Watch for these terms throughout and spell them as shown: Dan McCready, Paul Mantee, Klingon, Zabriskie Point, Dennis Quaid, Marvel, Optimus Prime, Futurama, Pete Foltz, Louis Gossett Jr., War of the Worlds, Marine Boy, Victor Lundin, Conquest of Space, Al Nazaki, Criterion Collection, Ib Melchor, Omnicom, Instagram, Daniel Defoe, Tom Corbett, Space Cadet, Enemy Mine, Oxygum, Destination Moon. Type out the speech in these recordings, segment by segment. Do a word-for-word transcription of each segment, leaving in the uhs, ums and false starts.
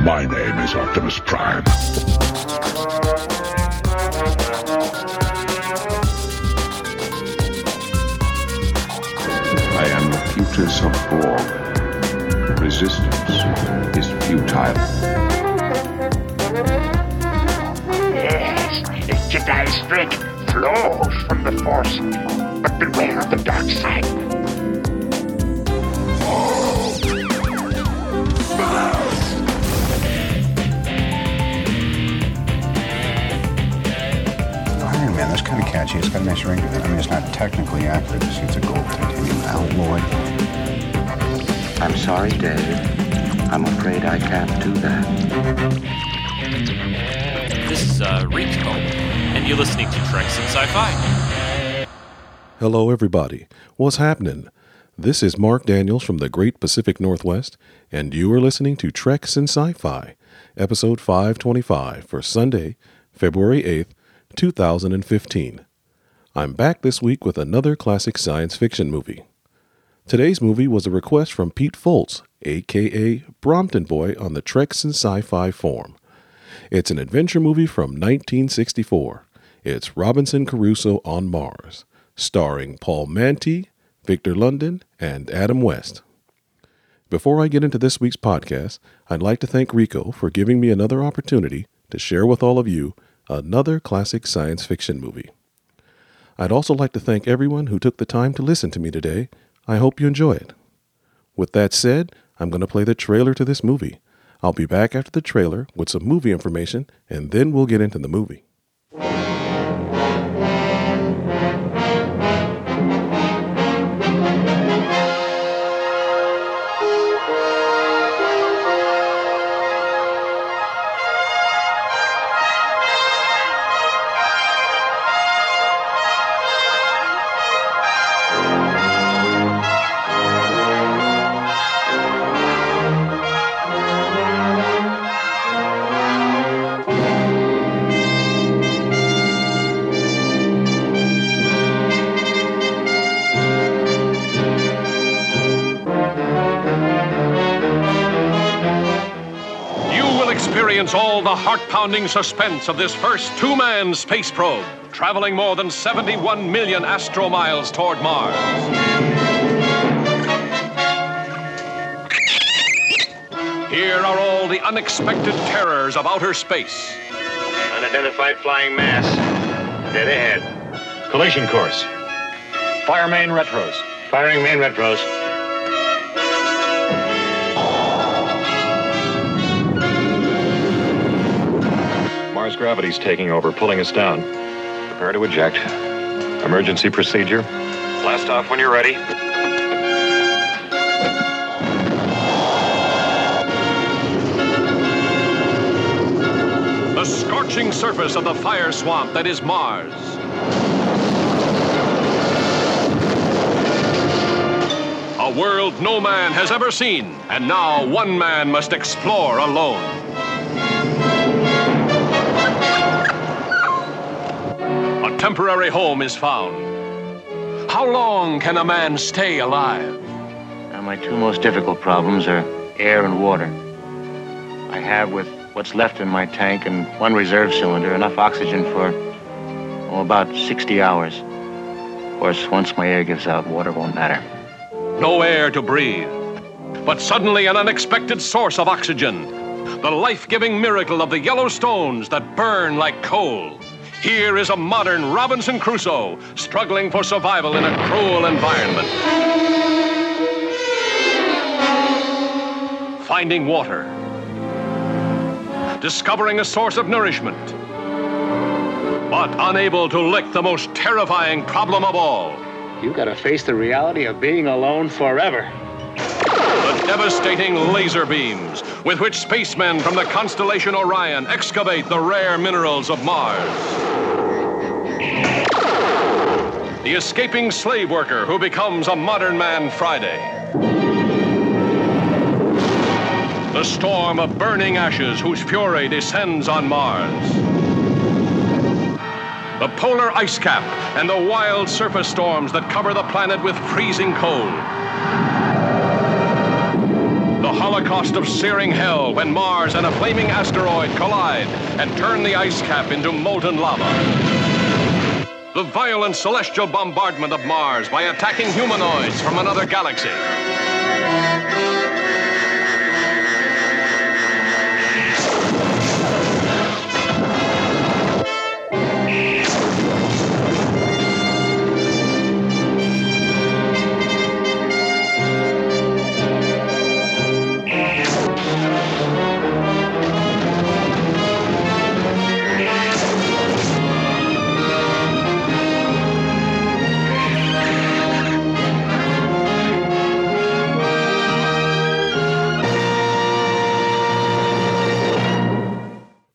My name is Optimus Prime. I am the futus of war. Resistance is futile. Yes, the Jedi strength flows from the Force, but beware of the dark side. Man, that's kind of catchy. It's got a nice ring to it. I mean, it's not technically accurate. It's a gold titanium alloy. I'm sorry, Dave. I'm afraid I can't do that. This is uh, Recall, and you're listening to Treks in Sci-Fi. Hello, everybody. What's happening? This is Mark Daniels from the Great Pacific Northwest, and you are listening to Treks in Sci-Fi, episode five twenty-five for Sunday, February eighth, twenty fifteen. I'm back this week with another classic science fiction movie. Today's movie was a request from Pete Foltz, aka Brompton Boy, on the Treks in Sci-Fi forum. It's an adventure movie from nineteen sixty-four. It's Robinson Crusoe on Mars, starring Paul Mantee, Victor Lundin, and Adam West. Before I get into this week's podcast, I'd like to thank Rico for giving me another opportunity to share with all of you another classic science fiction movie. I'd also like to thank everyone who took the time to listen to me today. I hope you enjoy it. With that said, I'm going to play the trailer to this movie. I'll be back after the trailer with some movie information, and then we'll get into the movie. Heart-pounding suspense of this first two-man space probe, traveling more than seventy-one million astro-miles toward Mars. Here are all the unexpected terrors of outer space. Unidentified flying mass. Dead ahead. Collision course. Fire main retros. Firing main retros. Mars gravity's taking over, pulling us down. Prepare to eject. Emergency procedure. Blast off when you're ready. The scorching surface of the fire swamp that is Mars. A world no man has ever seen, and now one man must explore alone. Temporary home is found. How long can a man stay alive? Now, my two most difficult problems are air and water. I have, with what's left in my tank and one reserve cylinder, enough oxygen for oh, about sixty hours. Of course, once my air gives out, water won't matter. No air to breathe, but suddenly an unexpected source of oxygen, the life-giving miracle of the yellow stones that burn like coal. Here is a modern Robinson Crusoe struggling for survival in a cruel environment. Finding water. Discovering a source of nourishment. But unable to lick the most terrifying problem of all. You've got to face the reality of being alone forever. The devastating laser beams with which spacemen from the constellation Orion excavate the rare minerals of Mars. The escaping slave worker who becomes a modern man Friday. The storm of burning ashes whose fury descends on Mars. The polar ice cap and the wild surface storms that cover the planet with freezing cold. The holocaust of searing hell when Mars and a flaming asteroid collide and turn the ice cap into molten lava. The violent celestial bombardment of Mars by attacking humanoids from another galaxy.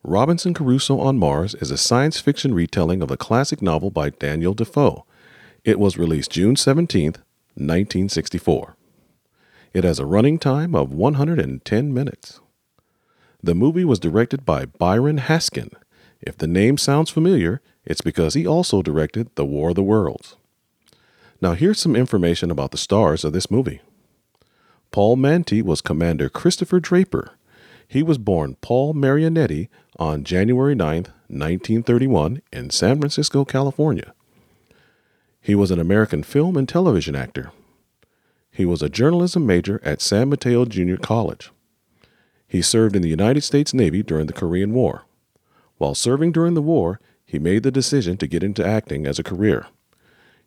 Robinson Crusoe on Mars is a science fiction retelling of the classic novel by Daniel Defoe. It was released June seventeenth, nineteen sixty-four. It has a running time of one hundred ten minutes. The movie was directed by Byron Haskin. If the name sounds familiar, it's because he also directed The War of the Worlds. Now here's some information about the stars of this movie. Paul Mantee was Commander Christopher Draper. He was born Paul Marionetti on January ninth, nineteen thirty-one in San Francisco, California. He was an American film and television actor. He was a journalism major at San Mateo Junior College. He served in the United States Navy during the Korean War. While serving during the war, he made the decision to get into acting as a career.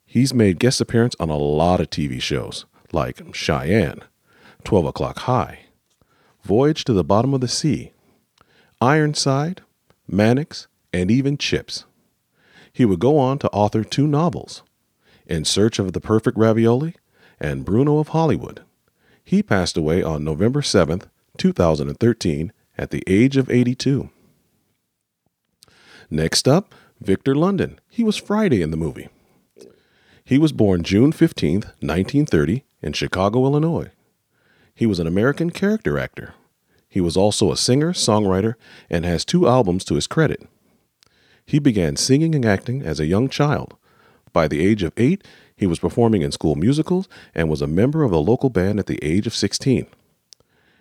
He's made guest appearances on a lot of T V shows, like Cheyenne, twelve o'clock High, Voyage to the Bottom of the Sea, Ironside, Mannix, and even Chips. He would go on to author two novels, In Search of the Perfect Ravioli and Bruno of Hollywood. He passed away on November seventh, two thousand thirteen at the age of eighty-two. Next up, Victor Lundin. He was Friday in the movie. He was born June fifteenth, nineteen thirty in Chicago, Illinois. He was an American character actor. He was also a singer, songwriter, and has two albums to his credit. He began singing and acting as a young child. By the age of eight, he was performing in school musicals and was a member of a local band at the age of sixteen.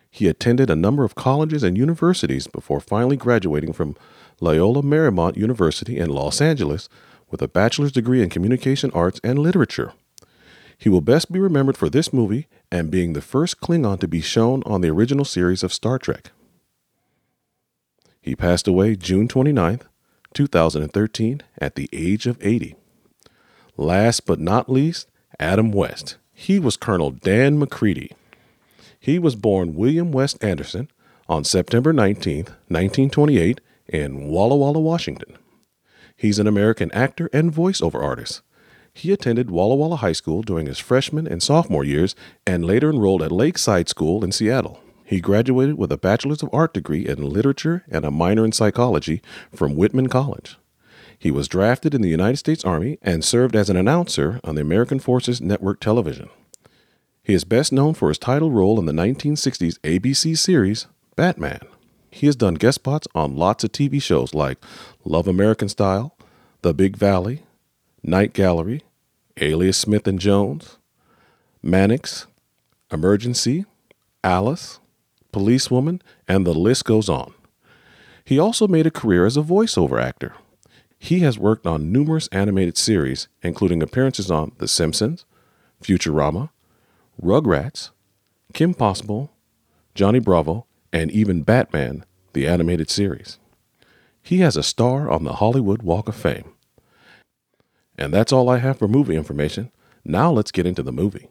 He attended a number of colleges and universities before finally graduating from Loyola Marymount University in Los Angeles with a bachelor's degree in communication arts and literature. He will best be remembered for this movie and being the first Klingon to be shown on the original series of Star Trek. He passed away June twenty-ninth, two thousand thirteen at the age of eighty. Last but not least, Adam West. He was Colonel Dan McCready. He was born William West Anderson on September nineteenth, nineteen twenty-eight in Walla Walla, Washington. He's an American actor and voiceover artist. He attended Walla Walla High School during his freshman and sophomore years and later enrolled at Lakeside School in Seattle. He graduated with a Bachelor's of Art degree in literature and a minor in psychology from Whitman College. He was drafted in the United States Army and served as an announcer on the American Forces Network television. He is best known for his title role in the nineteen sixties A B C series Batman. He has done guest spots on lots of T V shows like Love American Style, The Big Valley, Night Gallery, Alias Smith and Jones, Mannix, Emergency, Alice, Policewoman, and the list goes on. He also made a career as a voiceover actor. He has worked on numerous animated series, including appearances on The Simpsons, Futurama, Rugrats, Kim Possible, Johnny Bravo, and even Batman, the animated series. He has a star on the Hollywood Walk of Fame. And that's all I have for movie information. Now let's get into the movie.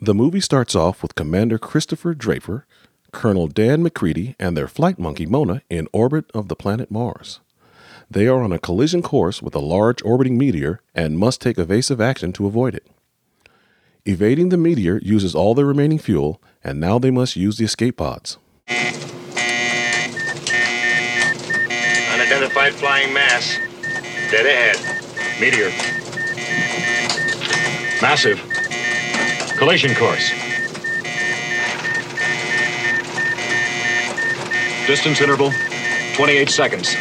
The movie starts off with Commander Christopher Draper, Colonel Dan McCready, and their flight monkey Mona in orbit of the planet Mars. They are on a collision course with a large orbiting meteor and must take evasive action to avoid it. Evading the meteor uses all their remaining fuel, and now they must use the escape pods. Unidentified flying mass. Dead ahead. Meteor. Massive. Collision course. Distance interval, twenty-eight seconds.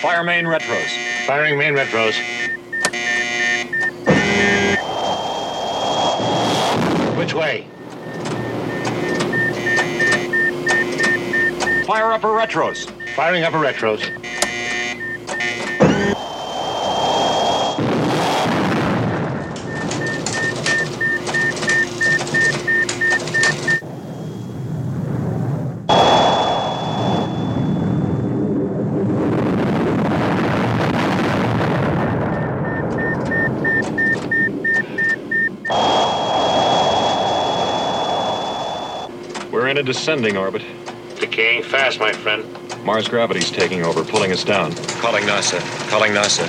Fire main retros. Firing main retros. Which way? Fire upper retros. Firing upper retros. In a descending orbit. Decaying fast, my friend. Mars gravity's taking over, pulling us down. Calling NASA. Calling NASA.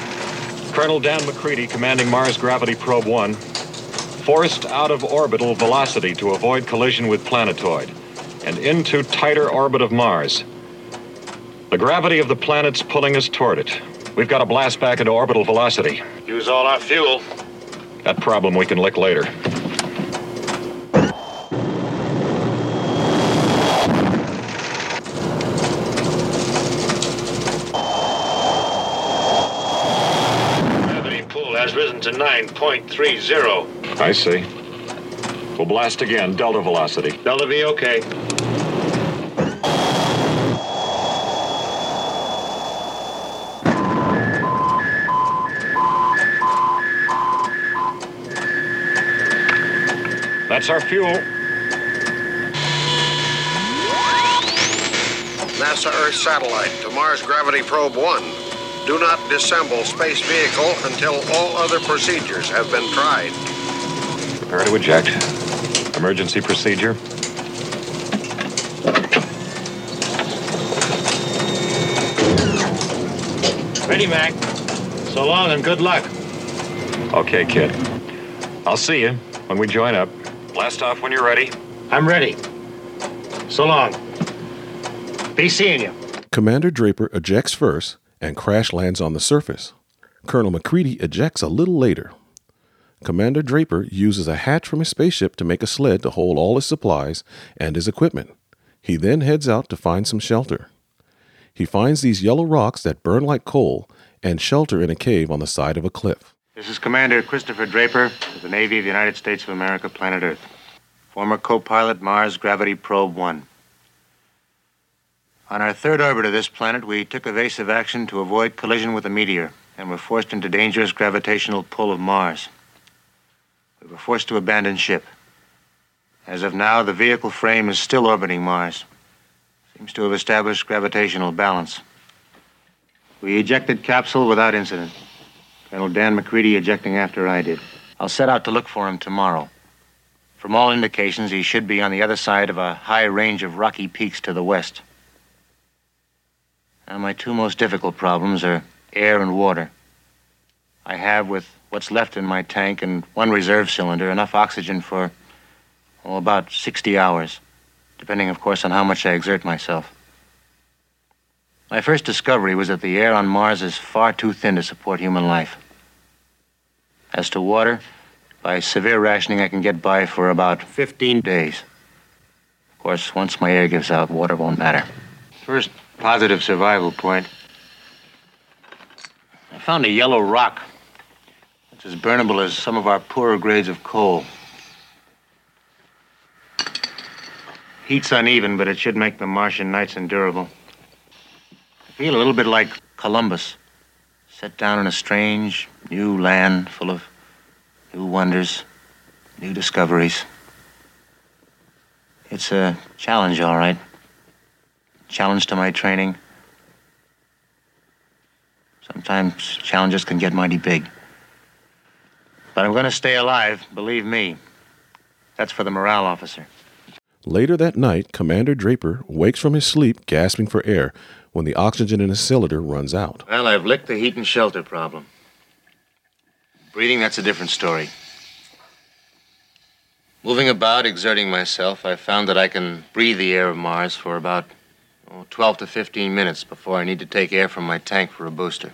Colonel Dan McCready commanding Mars Gravity Probe one. Forced out of orbital velocity to avoid collision with planetoid and into tighter orbit of Mars. The gravity of the planet's pulling us toward it. We've got to blast back into orbital velocity. Use all our fuel. That problem we can lick later. To nine point three zero. I see. We'll blast again, delta velocity. Delta V, okay. That's our fuel. NASA Earth satellite to Mars Gravity Probe one. Do not disassemble space vehicle until all other procedures have been tried. Prepare to eject. Emergency procedure. Ready, Mac. So long and good luck. Okay, kid. I'll see you when we join up. Blast off when you're ready. I'm ready. So long. Be seeing you. Commander Draper ejects first and crash lands on the surface. Colonel McCready ejects a little later. Commander Draper uses a hatch from his spaceship to make a sled to hold all his supplies and his equipment. He then heads out to find some shelter. He finds these yellow rocks that burn like coal and shelter in a cave on the side of a cliff. This is Commander Christopher Draper of the Navy of the United States of America, planet Earth. Former co-pilot Mars Gravity Probe one. On our third orbit of this planet, we took evasive action to avoid collision with a meteor and were forced into dangerous gravitational pull of Mars. We were forced to abandon ship. As of now, the vehicle frame is still orbiting Mars. Seems to have established gravitational balance. We ejected capsule without incident. Colonel Dan McCready ejecting after I did. I'll set out to look for him tomorrow. From all indications, he should be on the other side of a high range of rocky peaks to the west. Now, my two most difficult problems are air and water. I have, with what's left in my tank and one reserve cylinder, enough oxygen for, oh, about sixty hours, depending, of course, on how much I exert myself. My first discovery was that the air on Mars is far too thin to support human life. As to water, by severe rationing, I can get by for about fifteen days. Of course, once my air gives out, water won't matter. First positive survival point. I found a yellow rock. It's as burnable as some of our poorer grades of coal. Heat's uneven, but it should make the Martian nights endurable. I feel a little bit like Columbus, set down in a strange, new land full of new wonders, new discoveries. It's a challenge, all right. Challenge to my training. Sometimes challenges can get mighty big. But I'm going to stay alive, believe me. That's for the morale officer. Later that night, Commander Draper wakes from his sleep gasping for air when the oxygen in a cylinder runs out. Well, I've licked the heat and shelter problem. Breathing, that's a different story. Moving about, exerting myself, I found that I can breathe the air of Mars for about oh, twelve to fifteen minutes before I need to take air from my tank for a booster.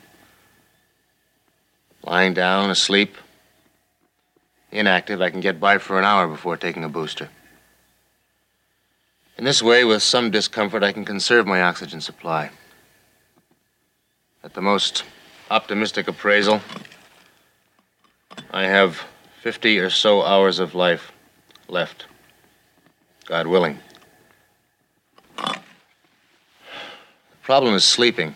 Lying down, asleep, inactive, I can get by for an hour before taking a booster. In this way, with some discomfort, I can conserve my oxygen supply. At the most optimistic appraisal, I have fifty or so hours of life left, God willing. The problem is sleeping.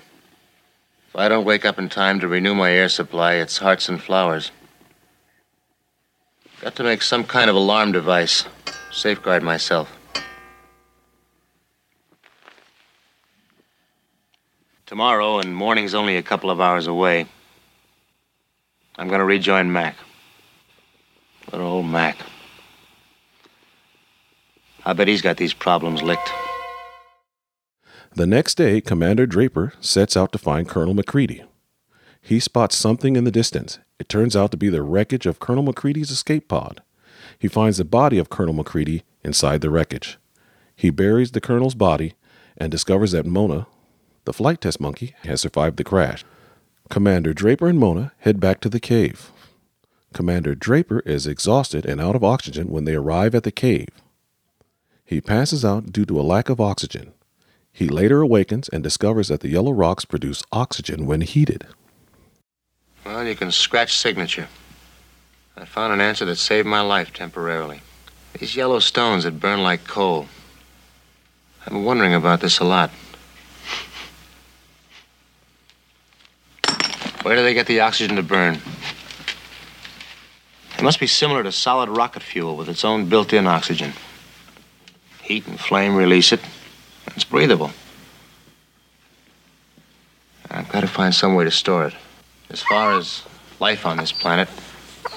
If I don't wake up in time to renew my air supply, it's hearts and flowers. Got to make some kind of alarm device, safeguard myself. Tomorrow, and morning's only a couple of hours away, I'm going to rejoin Mac. Little old Mac. I bet he's got these problems licked. The next day, Commander Draper sets out to find Colonel McCready. He spots something in the distance. It turns out to be the wreckage of Colonel McCready's escape pod. He finds the body of Colonel McCready inside the wreckage. He buries the colonel's body and discovers that Mona, the flight test monkey, has survived the crash. Commander Draper and Mona head back to the cave. Commander Draper is exhausted and out of oxygen when they arrive at the cave. He passes out due to a lack of oxygen. He later awakens and discovers that the yellow rocks produce oxygen when heated. Well, you can scratch signature. I found an answer that saved my life temporarily. These yellow stones that burn like coal. I've been wondering about this a lot. Where do they get the oxygen to burn? It must be similar to solid rocket fuel with its own built-in oxygen. Heat and flame release it. It's breathable. I've got to find some way to store it. As far as life on this planet,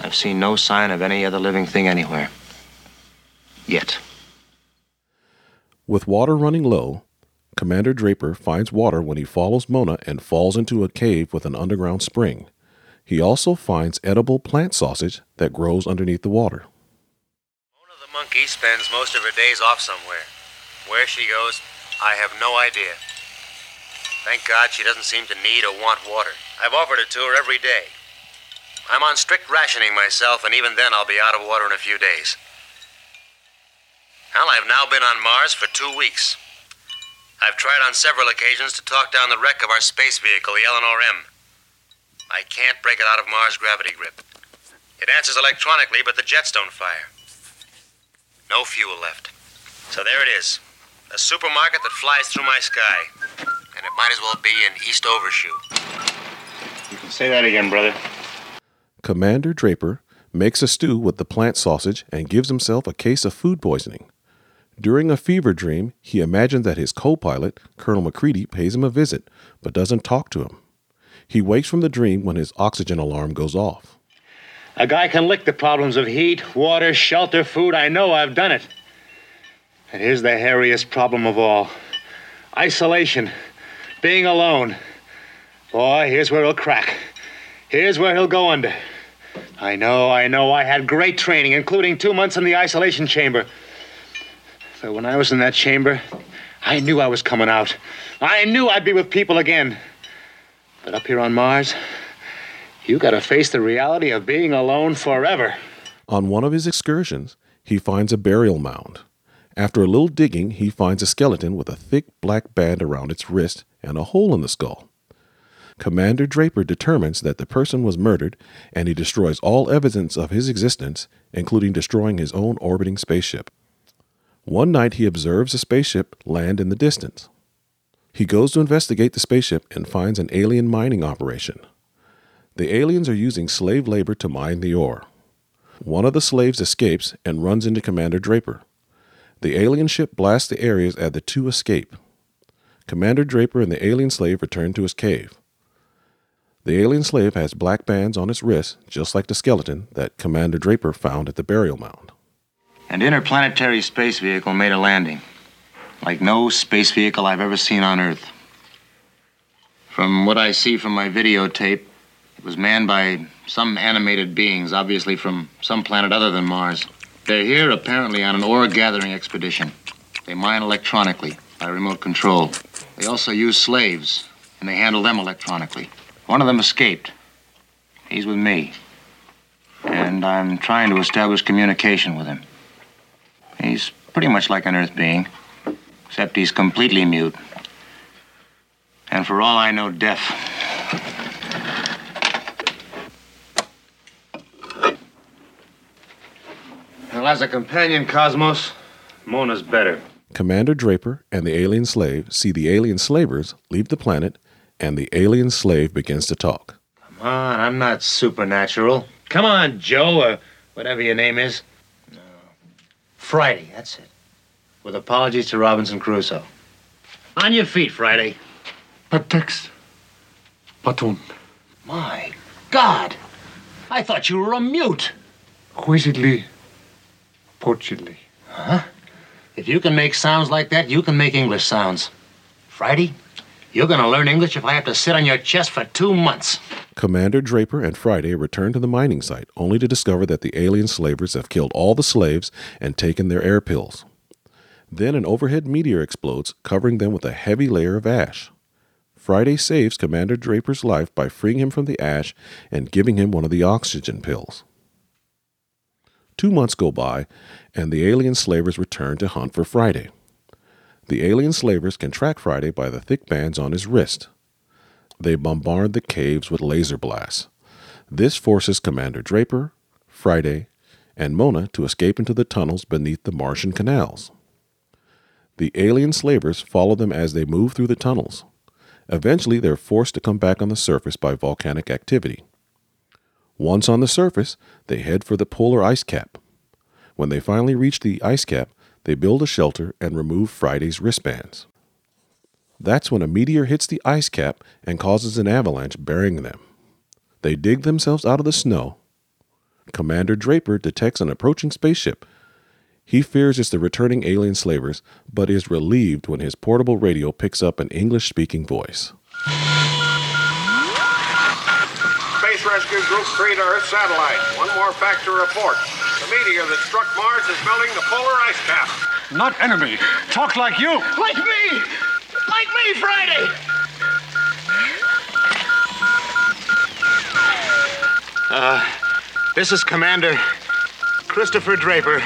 I've seen no sign of any other living thing anywhere. Yet. With water running low, Commander Draper finds water when he follows Mona and falls into a cave with an underground spring. He also finds edible plant sausage that grows underneath the water. Mona the monkey spends most of her days off somewhere. Where she goes, I have no idea. Thank God she doesn't seem to need or want water. I've offered it to her every day. I'm on strict rationing myself, and even then I'll be out of water in a few days. Well, I've now been on Mars for two weeks. I've tried on several occasions to talk down the wreck of our space vehicle, the Eleanor M. I can't break it out of Mars' gravity grip. It answers electronically, but the jets don't fire. No fuel left. So there it is. A supermarket that flies through my sky. And it might as well be an East Overshoe. You can say that again, brother. Commander Draper makes a stew with the plant sausage and gives himself a case of food poisoning. During a fever dream, he imagines that his co-pilot, Colonel McCready, pays him a visit, but doesn't talk to him. He wakes from the dream when his oxygen alarm goes off. A guy can lick the problems of heat, water, shelter, food. I know, I've done it. And here's the hairiest problem of all. Isolation. Being alone. Boy, here's where he'll crack. Here's where he'll go under. I know, I know, I had great training, including two months in the isolation chamber. But when I was in that chamber, I knew I was coming out. I knew I'd be with people again. But up here on Mars, you gotta face the reality of being alone forever. On one of his excursions, he finds a burial mound. After a little digging, he finds a skeleton with a thick black band around its wrist and a hole in the skull. Commander Draper determines that the person was murdered, and he destroys all evidence of his existence, including destroying his own orbiting spaceship. One night, he observes a spaceship land in the distance. He goes to investigate the spaceship and finds an alien mining operation. The aliens are using slave labor to mine the ore. One of the slaves escapes and runs into Commander Draper. The alien ship blasts the areas as the two escape. Commander Draper and the alien slave return to his cave. The alien slave has black bands on its wrists, just like the skeleton that Commander Draper found at the burial mound. An interplanetary space vehicle made a landing, like no space vehicle I've ever seen on Earth. From what I see from my videotape, it was manned by some animated beings, obviously from some planet other than Mars. They're here apparently on an ore-gathering expedition. They mine electronically by remote control. They also use slaves, and they handle them electronically. One of them escaped. He's with me. And I'm trying to establish communication with him. He's pretty much like an Earth being, except he's completely mute. And for all I know, deaf. Well, as a companion, Cosmos, Mona's better. Commander Draper and the alien slave see the alien slavers leave the planet, and the alien slave begins to talk. Come on, I'm not supernatural. Come on, Joe, or whatever your name is. No. Friday, that's it. With apologies to Robinson Crusoe. On your feet, Friday. Patex. Patun. My God! I thought you were a mute. Huisidli. Porchidli. Huh? If you can make sounds like that, you can make English sounds. Friday, you're going to learn English if I have to sit on your chest for two months. Commander Draper and Friday return to the mining site, only to discover that the alien slavers have killed all the slaves and taken their air pills. Then an overhead meteor explodes, covering them with a heavy layer of ash. Friday saves Commander Draper's life by freeing him from the ash and giving him one of the oxygen pills. Two months go by, and the alien slavers return to hunt for Friday. The alien slavers can track Friday by the thick bands on his wrist. They bombard the caves with laser blasts. This forces Commander Draper, Friday, and Mona to escape into the tunnels beneath the Martian canals. The alien slavers follow them as they move through the tunnels. Eventually, they're forced to come back on the surface by volcanic activity. Once on the surface, they head for the polar ice cap. When they finally reach the ice cap, they build a shelter and remove Friday's wristbands. That's when a meteor hits the ice cap and causes an avalanche, burying them. They dig themselves out of the snow. Commander Draper detects an approaching spaceship. He fears it's the returning alien slavers, but is relieved when his portable radio picks up an English-speaking voice. Space Rescue Group three to Earth satellite. One more fact to report. The meteor that struck Mars is melting the polar ice cap. Not enemy. Talk like you. Like me. Like me, Friday. Uh, this is Commander Christopher Draper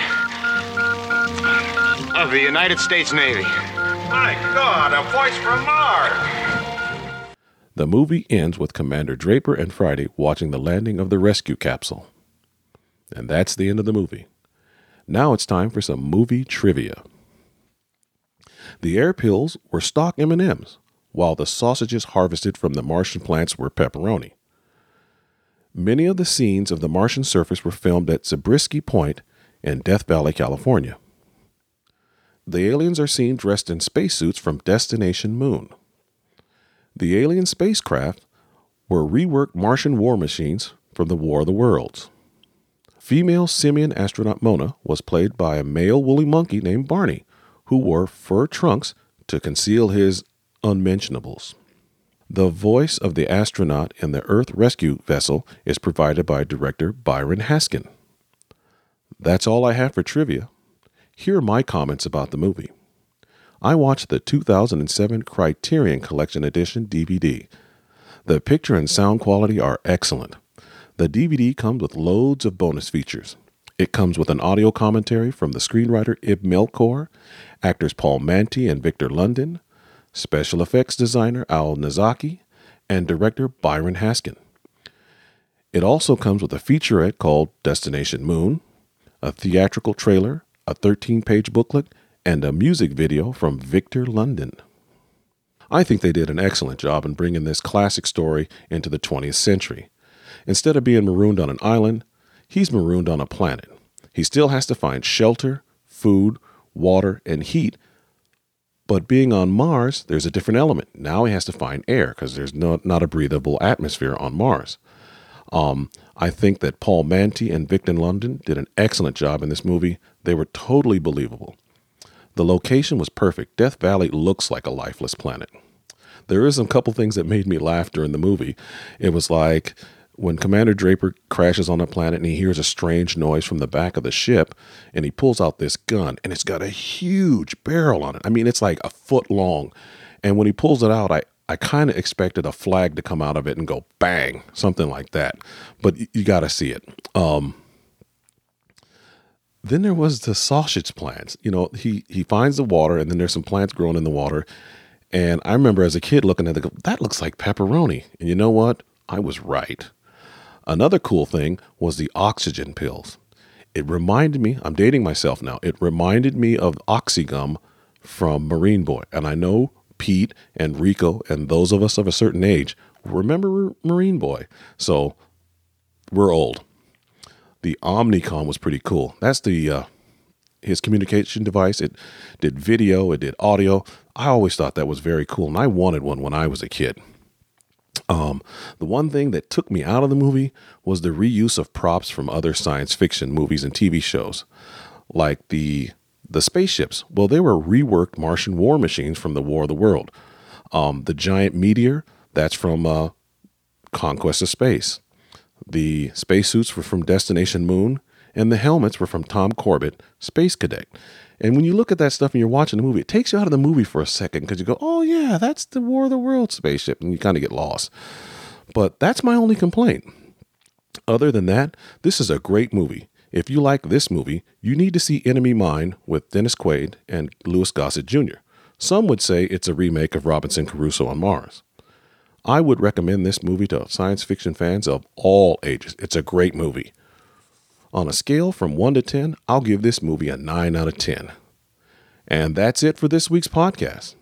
of the United States Navy. My God, a voice from Mars! The movie ends with Commander Draper and Friday watching the landing of the rescue capsule. And that's the end of the movie. Now it's time for some movie trivia. The air pills were stock M and M's, while the sausages harvested from the Martian plants were pepperoni. Many of the scenes of the Martian surface were filmed at Zabriskie Point in Death Valley, California. The aliens are seen dressed in spacesuits from Destination Moon. The alien spacecraft were reworked Martian war machines from the War of the Worlds. Female simian astronaut Mona was played by a male woolly monkey named Barney, who wore fur trunks to conceal his unmentionables. The voice of the astronaut in the Earth rescue vessel is provided by director Byron Haskin. That's all I have for trivia. Here are my comments about the movie. I watched the two thousand seven Criterion Collection Edition D V D. The picture and sound quality are excellent. The D V D comes with loads of bonus features. It comes with an audio commentary from the screenwriter Ib Melchor, actors Paul Mantee and Victor Lundin, special effects designer Al Nazaki, and director Byron Haskin. It also comes with a featurette called Destination Moon, a theatrical trailer, a thirteen-page booklet, and a music video from Victor Lundin. I think they did an excellent job in bringing this classic story into the twentieth century. Instead of being marooned on an island, he's marooned on a planet. He still has to find shelter, food, water, and heat. But being on Mars, there's a different element. Now he has to find air because there's no, not a breathable atmosphere on Mars. Um, I think that Paul Mantee and Victor Lundin did an excellent job in this movie. They were totally believable. The location was perfect. Death Valley looks like a lifeless planet. there is a couple things that made me laugh during the movie. It was like when Commander Draper crashes on a planet and he hears a strange noise from the back of the ship, and he pulls out this gun, and it's got a huge barrel on it. I mean, it's like a foot long. And when he pulls it out, I, I kind of expected a flag to come out of it and go bang, something like that. But you, you got to see it. Um, then there was the sausage plants. You know, he, he finds the water, and then there's some plants growing in the water. And I remember as a kid looking at it, that looks like pepperoni. And you know what? I was right. Another cool thing was the oxygen pills. It reminded me, I'm dating myself now, it reminded me of Oxygum from Marine Boy. And I know Pete and Rico and those of us of a certain age remember Marine Boy. So we're old. The Omnicom was pretty cool. That's the uh, his communication device. It did video. It did audio. I always thought that was very cool, and I wanted one when I was a kid. Um, the one thing that took me out of the movie was the reuse of props from other science fiction movies and T V shows, like the the spaceships. Well, they were reworked Martian war machines from the War of the World. Um, the giant meteor, that's from uh, Conquest of Space. The spacesuits were from Destination Moon, and the helmets were from Tom Corbett, Space Cadet. And when you look at that stuff and you're watching the movie, it takes you out of the movie for a second because you go, oh, yeah, that's the War of the Worlds spaceship, and you kind of get lost. But that's my only complaint. Other than that, this is a great movie. If you like this movie, you need to see Enemy Mine with Dennis Quaid and Louis Gossett Junior Some would say it's a remake of Robinson Crusoe on Mars. I would recommend this movie to science fiction fans of all ages. It's a great movie. On a scale from one to ten, I'll give this movie a nine out of ten. And that's it for this week's podcast.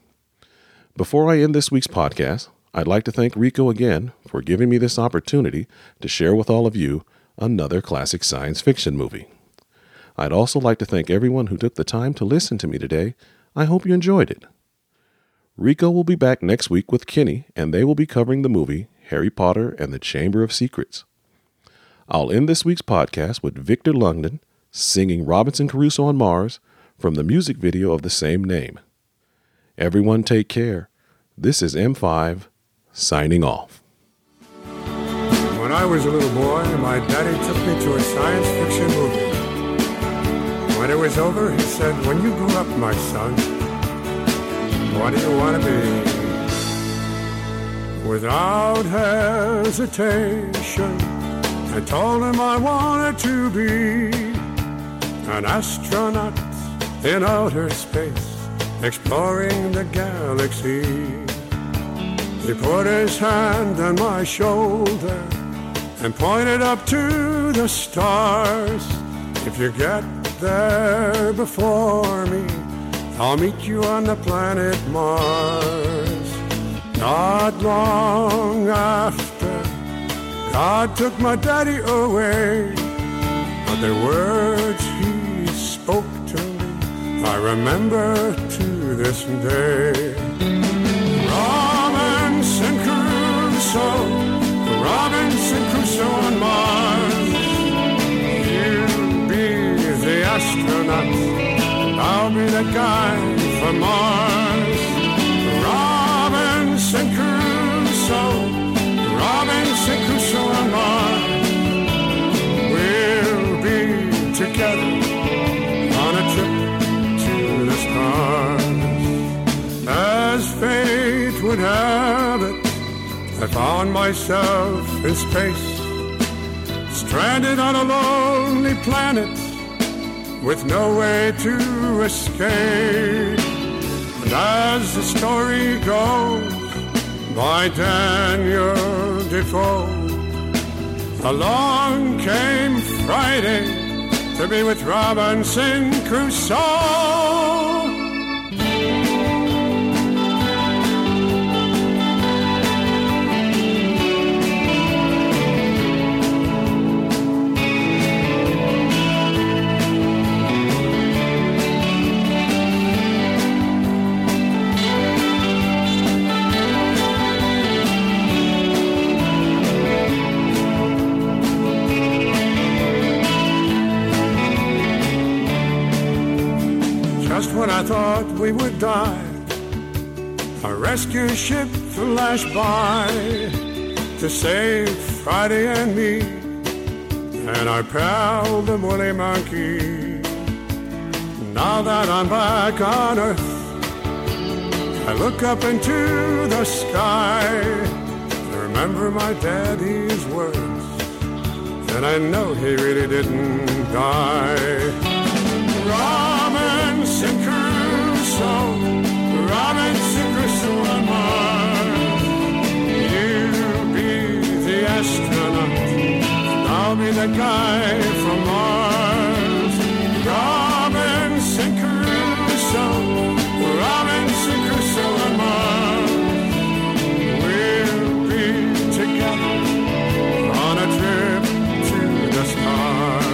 Before I end this week's podcast, I'd like to thank Rico again for giving me this opportunity to share with all of you another classic science fiction movie. I'd also like to thank everyone who took the time to listen to me today. I hope you enjoyed it. Rico will be back next week with Kenny, and they will be covering the movie Harry Potter and the Chamber of Secrets. I'll end this week's podcast with Victor Lundin singing Robinson Crusoe on Mars from the music video of the same name. Everyone take care. This is M five, signing off. When I was a little boy, my daddy took me to a science fiction movie. When it was over, he said, "When you grow up, my son, what do you want to be?" Without hesitation, I told him I wanted to be an astronaut in outer space, exploring the galaxy. He put his hand on my shoulder and pointed up to the stars. "If you get there before me, I'll meet you on the planet Mars." Not long after, God took my daddy away, but the words he spoke to me, I remember to this day. Robinson Crusoe, Robinson Crusoe on Mars. You'll be the astronaut, I'll be the guide for Mars. Robinson Crusoe, Robinson Crusoe on Mars. We'll be together on a trip to the stars. As fate would have it, I found myself in space, stranded on a lonely planet with no way to escape. And as the story goes, by Daniel Defoe, along came Friday to be with Robinson Crusoe. When I thought we would die, a rescue ship flash by to save Friday and me, and I prowl the woolly monkey. Now that I'm back on Earth, I look up into the sky, and remember my daddy's words, and I know he really didn't die. Robinson Crusoe, Robinson Crusoe on Mars. You be the astronaut, I'll be the guy from Mars. Robinson Crusoe, Robinson Crusoe on Mars. We'll be together on a trip to the stars.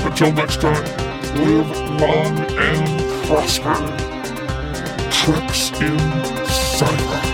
Until next time, live long and prosper. Treks in Silence.